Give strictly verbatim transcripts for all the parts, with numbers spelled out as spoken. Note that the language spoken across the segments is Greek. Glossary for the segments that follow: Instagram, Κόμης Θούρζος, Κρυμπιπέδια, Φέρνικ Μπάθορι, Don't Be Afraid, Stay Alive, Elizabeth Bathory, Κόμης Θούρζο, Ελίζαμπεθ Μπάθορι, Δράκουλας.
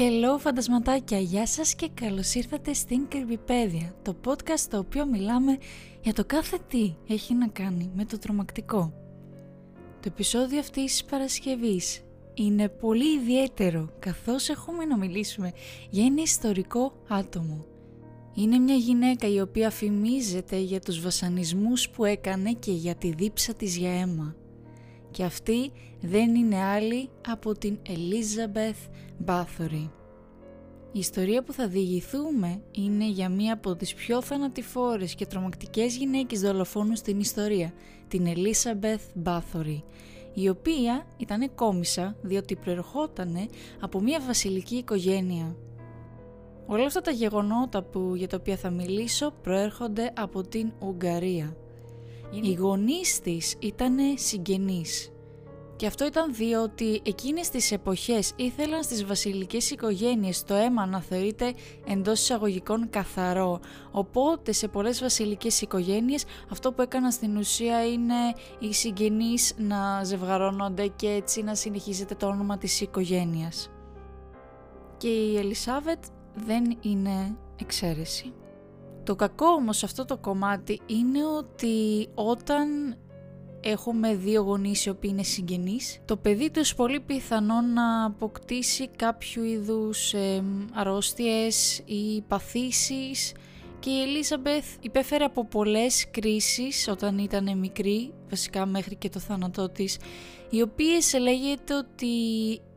Hello φαντασματάκια, γεια σας και καλώς ήρθατε στην Κρυμπιπέδια, το podcast στο οποίο μιλάμε για το κάθε τι έχει να κάνει με το τρομακτικό. Το επεισόδιο αυτής της Παρασκευής είναι πολύ ιδιαίτερο, καθώς έχουμε να μιλήσουμε για ένα ιστορικό άτομο. Είναι μια γυναίκα η οποία φημίζεται για τους βασανισμούς που έκανε και για τη δίψα της για αίμα. Και αυτή δεν είναι άλλη από την Ελίζαμπεθ Μπάθορι. Η ιστορία που θα διηγηθούμε είναι για μία από τις πιο θανατηφόρες και τρομακτικές γυναίκες δολοφόνου στην ιστορία, την Ελίζαμπεθ Μπάθορι, η οποία ήταν κόμισσα διότι προερχότανε από μία βασιλική οικογένεια. Όλα αυτά τα γεγονότα που, για τα οποία θα μιλήσω προέρχονται από την Ουγγαρία. Οι γονείς της ήταν συγγενείς και αυτό ήταν διότι εκείνες τις εποχές ήθελαν στις βασιλικές οικογένειες το αίμα να θεωρείται εντός εισαγωγικών καθαρό, οπότε σε πολλές βασιλικές οικογένειες αυτό που έκαναν στην ουσία είναι οι συγγενείς να ζευγαρώνονται και έτσι να συνεχίζεται το όνομα της οικογένειας. Και η Ελισάβετ δεν είναι εξαίρεση. Το κακό όμως αυτό το κομμάτι είναι ότι όταν έχουμε δύο γονείς οι οποίοι είναι συγγενείς, το παιδί τους πολύ πιθανό να αποκτήσει κάποιο είδους ε, αρρώστιες ή παθήσεις και η Ελίζαμπεθ υπέφερε από πολλές κρίσεις όταν ήταν μικρή, βασικά μέχρι και το θάνατό της, οι οποίες λέγεται ότι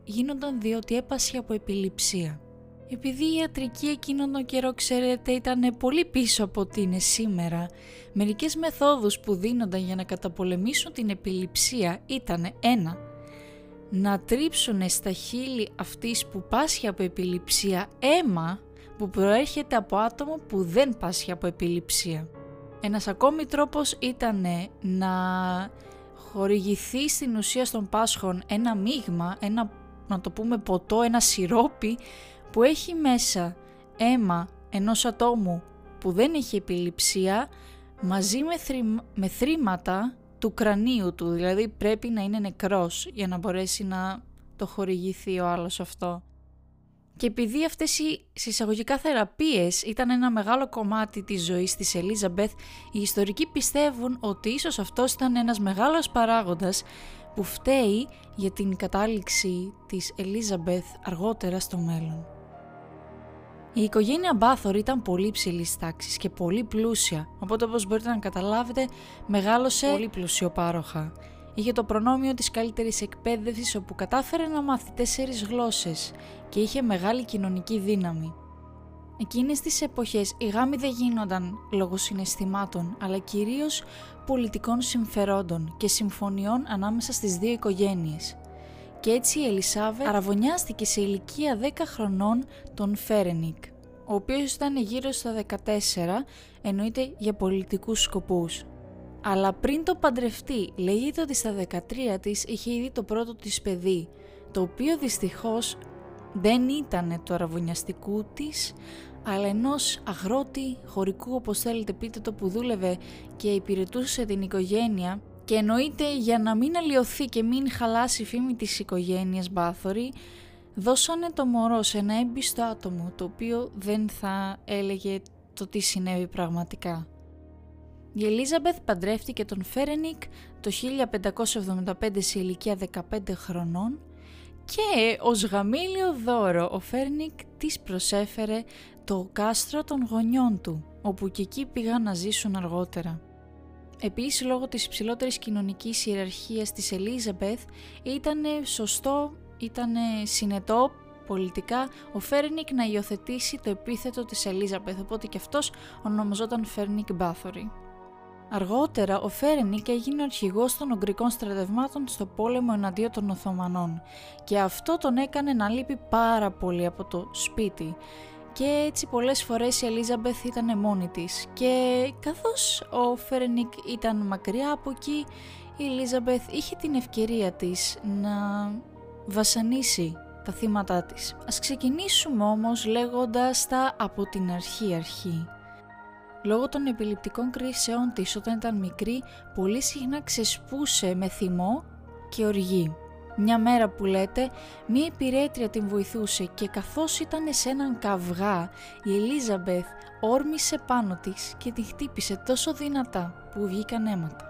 γίνονταν διότι έπασε από επιληψία. Επειδή η ιατρική εκείνον τον καιρό, ξέρετε, ήταν πολύ πίσω από ό,τι είναι σήμερα, μερικές μεθόδους που δίνονταν για να καταπολεμήσουν την επιληψία ήταν ένα. Να τρίψουν στα χείλη αυτής που πάσχει από επιληψία αίμα που προέρχεται από άτομο που δεν πάσχει από επιληψία. Ένας ακόμη τρόπος ήταν να χορηγηθεί στην ουσία στον πάσχον ένα μείγμα, ένα, να το πούμε ποτό, ένα σιρόπι, που έχει μέσα αίμα ενός ατόμου που δεν έχει επιληψία μαζί με, θρυ... με θρύματα του κρανίου του, δηλαδή πρέπει να είναι νεκρός για να μπορέσει να το χορηγηθεί ο άλλος αυτό. Και επειδή αυτές οι συσσαγωγικά θεραπείες ήταν ένα μεγάλο κομμάτι της ζωής της Ελίζαμπεθ, οι ιστορικοί πιστεύουν ότι ίσως αυτός ήταν ένας μεγάλος παράγοντας που φταίει για την κατάληξη της Ελίζαμπεθ αργότερα στο μέλλον. Η οικογένεια Μπάθορι ήταν πολύ ψηλής τάξης και πολύ πλούσια, οπότε όπως μπορείτε να καταλάβετε μεγάλωσε πολύ πλουσιοπάροχα. Είχε το προνόμιο της καλύτερης εκπαίδευσης όπου κατάφερε να μάθει τέσσερις γλώσσες και είχε μεγάλη κοινωνική δύναμη. Εκείνες τις εποχές οι γάμοι δεν γίνονταν λόγω συναισθημάτων αλλά κυρίως πολιτικών συμφερόντων και συμφωνιών ανάμεσα στις δύο οικογένειες. Και έτσι η Ελισάβετ αραβωνιάστηκε σε ηλικία δέκα χρονών τον Φέρνικ, ο οποίος ήταν γύρω στα δεκατέσσερα, εννοείται για πολιτικούς σκοπούς. Αλλά πριν το παντρευτεί, λέγεται ότι στα δεκατρία της είχε ήδη το πρώτο της παιδί, το οποίο δυστυχώς δεν ήταν το αραβωνιαστικού της, αλλά ενός αγρότη, χωρικού όπως θέλετε πείτε το, που δούλευε και υπηρετούσε την οικογένεια. Και εννοείται για να μην αλλοιωθεί και μην χαλάσει η φήμη της οικογένειας Μπάθορι, δώσανε το μωρό σε ένα έμπιστο άτομο, το οποίο δεν θα έλεγε το τι συνέβη πραγματικά. Η Ελίζαμπεθ παντρεύτηκε τον Φέρενικ το χίλια πεντακόσια εβδομήντα πέντε σε ηλικία δεκαπέντε χρονών και ως γαμήλιο δώρο ο Φέρενικ της προσέφερε το κάστρο των γονιών του, όπου και εκεί πήγαν να ζήσουν αργότερα. Επίσης, λόγω της υψηλότερης κοινωνικής ιεραρχίας της Ελίζαμπεθ, ήταν σωστό, ήταν συνετό πολιτικά ο Φέρνικ να υιοθετήσει το επίθετο της Ελίζαμπεθ, οπότε και αυτός ονομαζόταν Φέρνικ Μπάθορι. Αργότερα, ο Φέρνικ έγινε ο αρχηγός των Ουγγρικών στρατευμάτων στο πόλεμο εναντίον των Οθωμανών και αυτό τον έκανε να λείπει πάρα πολύ από το σπίτι. Και έτσι πολλές φορές η Ελίζαμπεθ ήταν μόνη της και καθώς ο Φέρνικ ήταν μακριά από εκεί, η Ελίζαμπεθ είχε την ευκαιρία της να βασανίσει τα θύματα της. Ας ξεκινήσουμε όμως λέγοντας τα από την αρχή αρχή. Λόγω των επιληπτικών κρίσεών της όταν ήταν μικρή, πολύ συχνά ξεσπούσε με θυμό και οργή. Μια μέρα που λέτε, μία υπηρέτρια την βοηθούσε και καθώς ήταν σε έναν καυγά, η Ελίζαμπεθ όρμησε πάνω της και τη χτύπησε τόσο δυνατά που βγήκαν αίματα.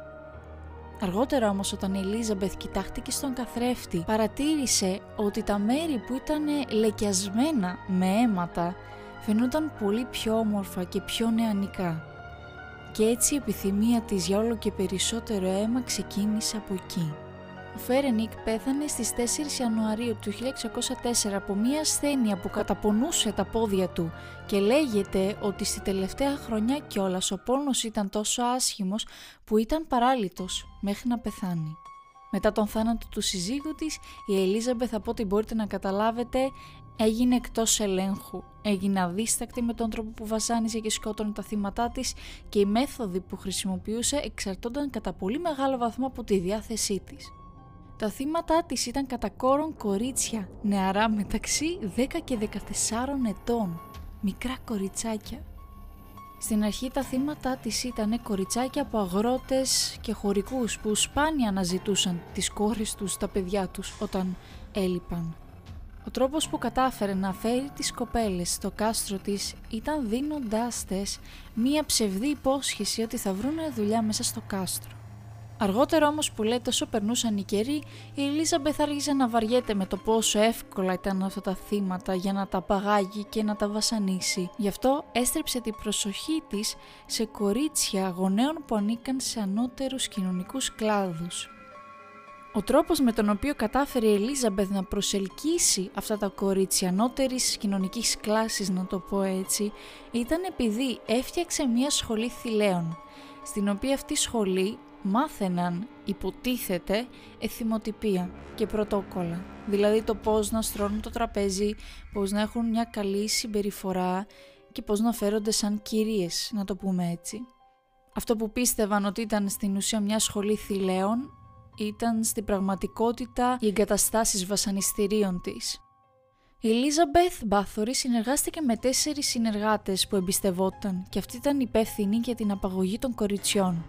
Αργότερα όμως, όταν η Ελίζαμπεθ κοιτάχτηκε στον καθρέφτη, παρατήρησε ότι τα μέρη που ήταν λεκιασμένα με αίματα φαινόταν πολύ πιο όμορφα και πιο νεανικά. Και έτσι η επιθυμία της για όλο και περισσότερο αίμα ξεκίνησε από εκεί. Ο Φέρενικ πέθανε στις τέσσερις Ιανουαρίου του χίλια εξακόσια τέσσερα από μια ασθένεια που καταπονούσε τα πόδια του και λέγεται ότι στη τελευταία χρονιά κιόλας ο πόνος ήταν τόσο άσχημος που ήταν παράλυτος μέχρι να πεθάνει. Μετά τον θάνατο του συζύγου της, η Ελίζαμπεθ, από ό,τι μπορείτε να καταλάβετε, έγινε εκτός ελέγχου. Έγινε αδίστακτη με τον τρόπο που βασάνιζε και σκότωνε τα θύματά της και οι μέθοδοι που χρησιμοποιούσε εξαρτώνταν κατά πολύ μεγάλο βαθμό από τη διάθεσή της. Τα θύματά της ήταν κατά κόρον κορίτσια, νεαρά μεταξύ δέκα και δεκατεσσάρων ετών, μικρά κοριτσάκια. Στην αρχή τα θύματα της ήταν κοριτσάκια από αγρότες και χωρικούς που σπάνια αναζητούσαν τις κόρες τους τα παιδιά τους όταν έλειπαν. Ο τρόπος που κατάφερε να φέρει τις κοπέλες στο κάστρο της ήταν δίνοντάς τες μία ψευδή υπόσχεση ότι θα βρούνε δουλειά μέσα στο κάστρο. Αργότερα όμως, που λέει, τόσο περνούσαν οι καιροί, η Ελίζαμπεθ άρχιζε να βαριέται με το πόσο εύκολα ήταν αυτά τα θύματα για να τα απαγάγει και να τα βασανίσει. Γι' αυτό έστρεψε την προσοχή της σε κορίτσια γονέων που ανήκαν σε ανώτερους κοινωνικούς κλάδους. Ο τρόπος με τον οποίο κατάφερε η Ελίζαμπεθ να προσελκύσει αυτά τα κορίτσια ανώτερης κοινωνικής κλάσης, να το πω έτσι, ήταν επειδή έφτιαξε μια σχολή θηλαίων, στην οποία αυτή η σχολή μάθαιναν, υποτίθεται, εθιμοτυπία και πρωτόκολλα. Δηλαδή το πώς να στρώνουν το τραπέζι, πώς να έχουν μια καλή συμπεριφορά και πώς να φέρονται σαν κυρίες, να το πούμε έτσι. Αυτό που πίστευαν ότι ήταν στην ουσία μια σχολή θηλαίων, ήταν στην πραγματικότητα οι εγκαταστάσεις βασανιστηρίων της. Η Elizabeth Bathory συνεργάστηκε με τέσσερις συνεργάτες που εμπιστευόταν και αυτή ήταν υπεύθυνη για την απαγωγή των κοριτσιών.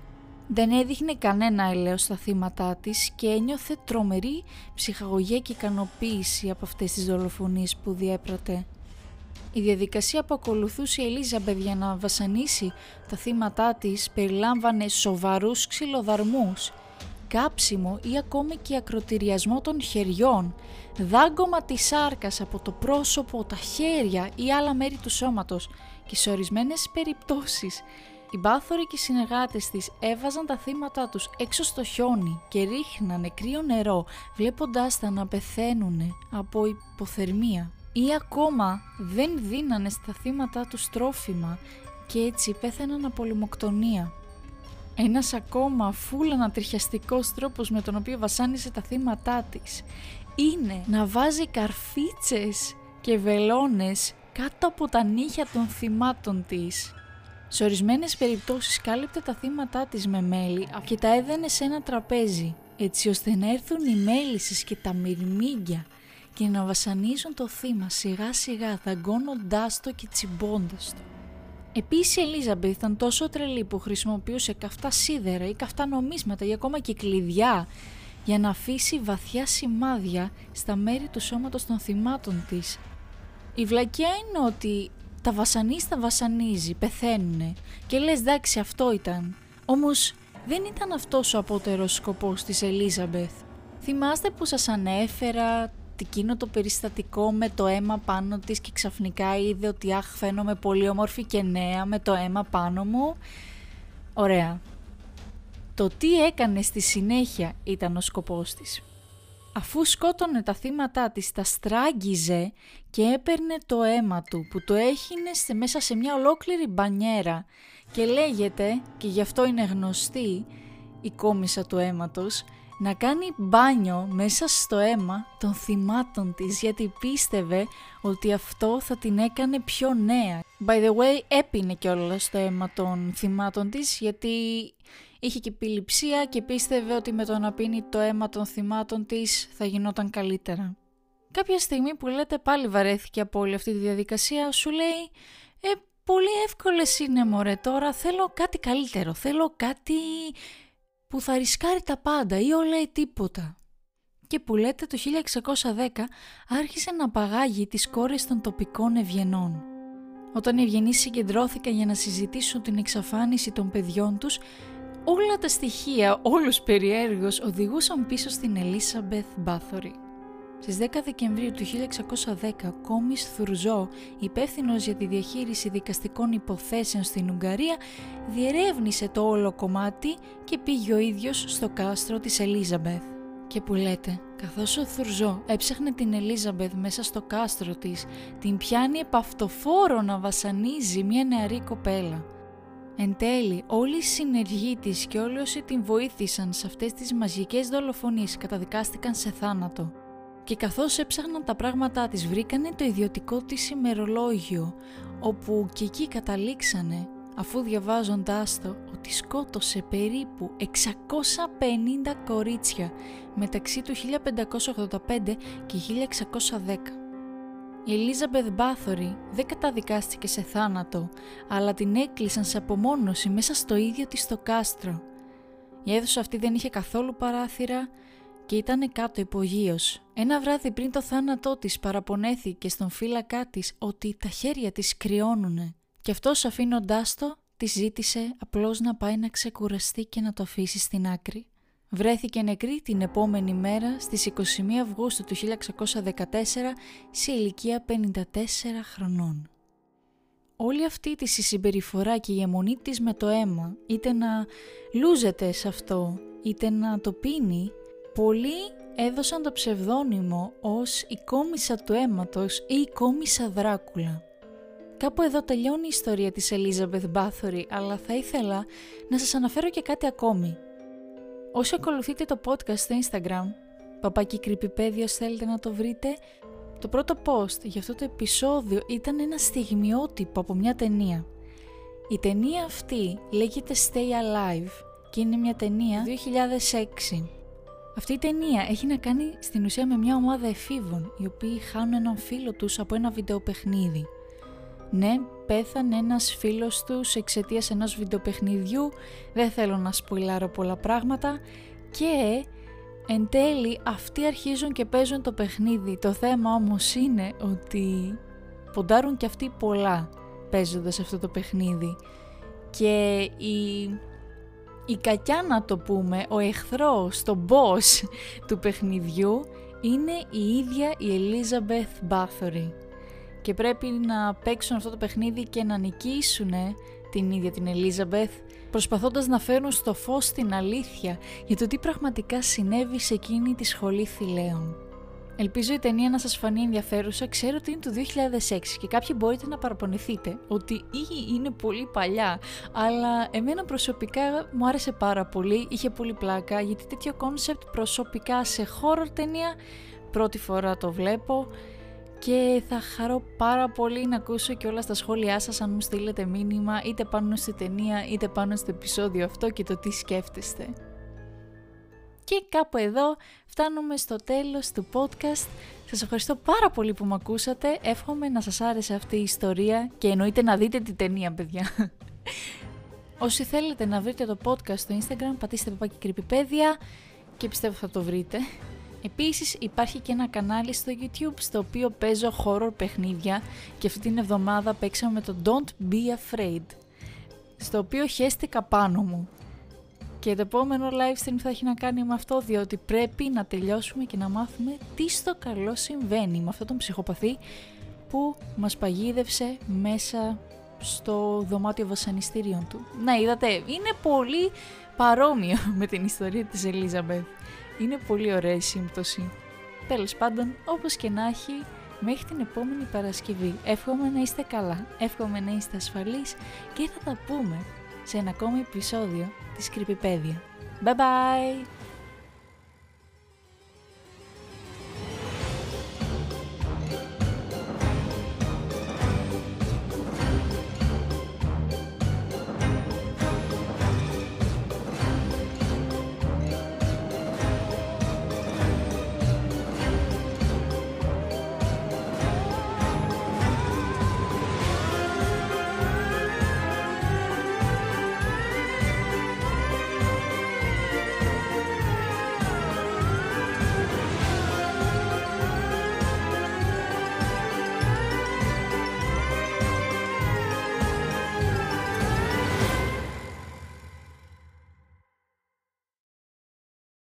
Δεν έδειχνε κανένα ελέος στα θύματά της και ένιωθε τρομερή ψυχαγωγία και ικανοποίηση από αυτές τις δολοφονίες που διέπρατε. Η διαδικασία που ακολουθούσε η Ελίζαμπεθ για να βασανίσει τα θύματά της περιλάμβανε σοβαρούς ξυλοδαρμούς, κάψιμο ή ακόμη και ακροτηριασμό των χεριών, δάγκωμα της σάρκας από το πρόσωπο, τα χέρια ή άλλα μέρη του σώματος και σε ορισμένες περιπτώσεις οι Μπάθοροι και οι συνεργάτες της έβαζαν τα θύματα τους έξω στο χιόνι και ρίχνανε κρύο νερό, βλέποντάς τα να πεθαίνουν από υποθερμία, ή ακόμα δεν δίνανε στα θύματα τους τρόφιμα και έτσι πέθαιναν από λιμοκτονία. Ένας ακόμα φουλ ανατριχιαστικός τρόπος με τον οποίο βασάνισε τα θύματά της είναι να βάζει καρφίτσες και βελόνες κάτω από τα νύχια των θυμάτων της. Σε ορισμένες περιπτώσεις κάλυπτε τα θύματά της με μέλι και τα έδαινε σε ένα τραπέζι, έτσι ώστε να έρθουν οι μέλισσες και τα μυρμήγκια και να βασανίζουν το θύμα σιγά σιγά, δαγκώνοντάς το και τσιμπώντας το. Επίσης η Ελίζαμπεθ ήταν τόσο τρελή που χρησιμοποιούσε καυτά σίδερα ή καυτά νομίσματα ή ακόμα και κλειδιά για να αφήσει βαθιά σημάδια στα μέρη του σώματος των θυμάτων της. Η βλακιά είναι ότι τα βασανίζει, τα βασανίζει, πεθαίνουνε και λες εντάξει, αυτό ήταν. Όμως δεν ήταν αυτός ο απότερος σκοπός της Ελίζαμπεθ. Θυμάστε που σας ανέφερα εκείνο το περιστατικό με το αίμα πάνω της και ξαφνικά είδε ότι αχ, φαίνομαι πολύ όμορφη και νέα με το αίμα πάνω μου? Ωραία. Το τι έκανε στη συνέχεια ήταν ο σκοπός της. Αφού σκότωνε τα θύματά της, τα στράγγιζε και έπαιρνε το αίμα του που το έχινε σε, μέσα σε μια ολόκληρη μπανιέρα και λέγεται, και γι' αυτό είναι γνωστή η κόμισσα του αίματος, να κάνει μπάνιο μέσα στο αίμα των θυμάτων της, γιατί πίστευε ότι αυτό θα την έκανε πιο νέα. By the way, έπινε κιόλας το αίμα των θυμάτων της, γιατί είχε και επιληψία και πίστευε ότι με το να πίνει το αίμα των θυμάτων της θα γινόταν καλύτερα. Κάποια στιγμή που λέτε πάλι βαρέθηκε από όλη αυτή τη διαδικασία, σου λέει «Ε, πολύ εύκολες είναι μωρέ τώρα, θέλω κάτι καλύτερο, θέλω κάτι που θα ρισκάρει τα πάντα ή όλα ή τίποτα». και Πουλέτα το χίλια εξακόσια δέκα άρχισε να απαγάγει τις κόρες των τοπικών ευγενών. Όταν οι ευγενείς συγκεντρώθηκαν για να συζητήσουν την εξαφάνιση των παιδιών τους, όλα τα στοιχεία, όλους περιέργως, οδηγούσαν πίσω στην Ελίζαμπεθ Μπάθορι. Στις δέκα Δεκεμβρίου του χίλια εξακόσια δέκα, ο Κόμης Θούρζο, υπεύθυνος για τη διαχείριση δικαστικών υποθέσεων στην Ουγγαρία, διερεύνησε το όλο κομμάτι και πήγε ο ίδιος στο κάστρο της Ελίζαμπεθ. Και που λέτε, καθώς ο Θουρζό έψαχνε την Ελίζαμπεθ μέσα στο κάστρο της, την πιάνει επαυτοφόρο να βασανίζει μια νεαρή κοπέλα. Εν τέλει, όλοι οι συνεργοί της και όλοι όσοι την βοήθησαν σε αυτές τις μαζικές δολοφονίες καταδικάστηκαν σε θάνατο. Και καθώς έψαχναν τα πράγματά της, βρήκανε το ιδιωτικό της ημερολόγιο, όπου και εκεί καταλήξανε, αφού διαβάζοντάς το, ότι σκότωσε περίπου εξακόσια πενήντα κορίτσια μεταξύ του χίλια πεντακόσια ογδόντα πέντε και χίλια εξακόσια δέκα. Η Ελίζαμπεθ Μπάθορι δεν καταδικάστηκε σε θάνατο, αλλά την έκλεισαν σε απομόνωση μέσα στο ίδιο της το κάστρο. Η αίθουσα αυτή δεν είχε καθόλου παράθυρα και ήταν κάτω υπογείως. Ένα βράδυ πριν το θάνατό της παραπονέθηκε στον φύλακά της ότι τα χέρια της κρυώνουνε. Και αυτός, αφήνοντάς το, τη ζήτησε απλώς να πάει να ξεκουραστεί και να το αφήσει στην άκρη. Βρέθηκε νεκρή την επόμενη μέρα στις είκοσι μία Αυγούστου του χίλια εξακόσια δεκατέσσερα σε ηλικία πενήντα τέσσερα χρονών. Όλη αυτή τη συμπεριφορά και η αιμονή της με το αίμα, είτε να λούζεται σε αυτό, είτε να το πίνει, πολλοί έδωσαν το ψευδώνυμο ως η κόμισσα του αίματος ή η κόμισσα Δράκουλα. Κάπου εδώ τελειώνει η ιστορία της Ελίζαμπεθ Μπάθορι, αλλά θα ήθελα να σας αναφέρω και κάτι ακόμη. Όσοι ακολουθείτε το podcast στο Instagram, παπάκι Κρυμπιπέδια θέλετε να το βρείτε, το πρώτο post για αυτό το επεισόδιο ήταν ένα στιγμιότυπο από μια ταινία. Η ταινία αυτή λέγεται Stay Alive και είναι μια ταινία δύο χιλιάδες έξι. Αυτή η ταινία έχει να κάνει στην ουσία με μια ομάδα εφήβων, οι οποίοι χάνουν έναν φίλο τους από ένα βιντεοπαιχνίδι. Ναι, πέθανε ένας φίλος τους εξαιτίας ενός βιντεοπαιχνιδιού, δεν θέλω να σποιλάρω πολλά πράγματα και εν τέλει αυτοί αρχίζουν και παίζουν το παιχνίδι. Το θέμα όμως είναι ότι ποντάρουν και αυτοί πολλά παίζοντας αυτό το παιχνίδι και η, η κακιά, να το πούμε, ο εχθρός, το boss του παιχνιδιού είναι η ίδια η Ελίζαμπεθ Μπάθορι. Και πρέπει να παίξουν αυτό το παιχνίδι και να νικήσουν την ίδια την Ελίζαμπεθ, προσπαθώντας να φέρουν στο φως την αλήθεια για το τι πραγματικά συνέβη σε εκείνη τη σχολή θηλαίων. Ελπίζω η ταινία να σας φανεί ενδιαφέρουσα. Ξέρω ότι είναι του δύο χιλιάδες έξι και κάποιοι μπορείτε να παραπονηθείτε ότι ή είναι πολύ παλιά, αλλά εμένα προσωπικά μου άρεσε πάρα πολύ, είχε πολύ πλάκα, γιατί τέτοιο κόνσεπτ προσωπικά σε horror ταινία πρώτη φορά το βλέπω. Και θα χαρώ πάρα πολύ να ακούσω και όλα στα σχόλιά σας, αν μου στείλετε μήνυμα είτε πάνω στη ταινία είτε πάνω στο επεισόδιο αυτό και το τι σκέφτεστε. Και κάπου εδώ φτάνουμε στο τέλος του podcast. Σας ευχαριστώ πάρα πολύ που με ακούσατε. Εύχομαι να σας άρεσε αυτή η ιστορία και εννοείται να δείτε την ταινία, παιδιά. Όσοι θέλετε να βρείτε το podcast στο Instagram, πατήστε παπάκι Κρυμπιπέδια και πιστεύω θα το βρείτε. Επίσης υπάρχει και ένα κανάλι στο YouTube στο οποίο παίζω horror παιχνίδια και αυτή την εβδομάδα παίξαμε το Don't Be Afraid, στο οποίο χέστηκα πάνω μου. Και το επόμενο live stream θα έχει να κάνει με αυτό, διότι πρέπει να τελειώσουμε και να μάθουμε τι στο καλό συμβαίνει με αυτόν τον ψυχοπαθή που μας παγίδευσε μέσα στο δωμάτιο βασανιστήριων του. Ναι, είδατε, είναι πολύ παρόμοιο με την ιστορία της Ελίζαμπεθ. Είναι πολύ ωραία η σύμπτωση. Τέλος πάντων, όπως και να έχει, μέχρι την επόμενη Παρασκευή. Εύχομαι να είστε καλά, εύχομαι να είστε ασφαλείς και θα τα πούμε σε ένα ακόμη επεισόδιο της Κρυμπιπέδια. Bye bye!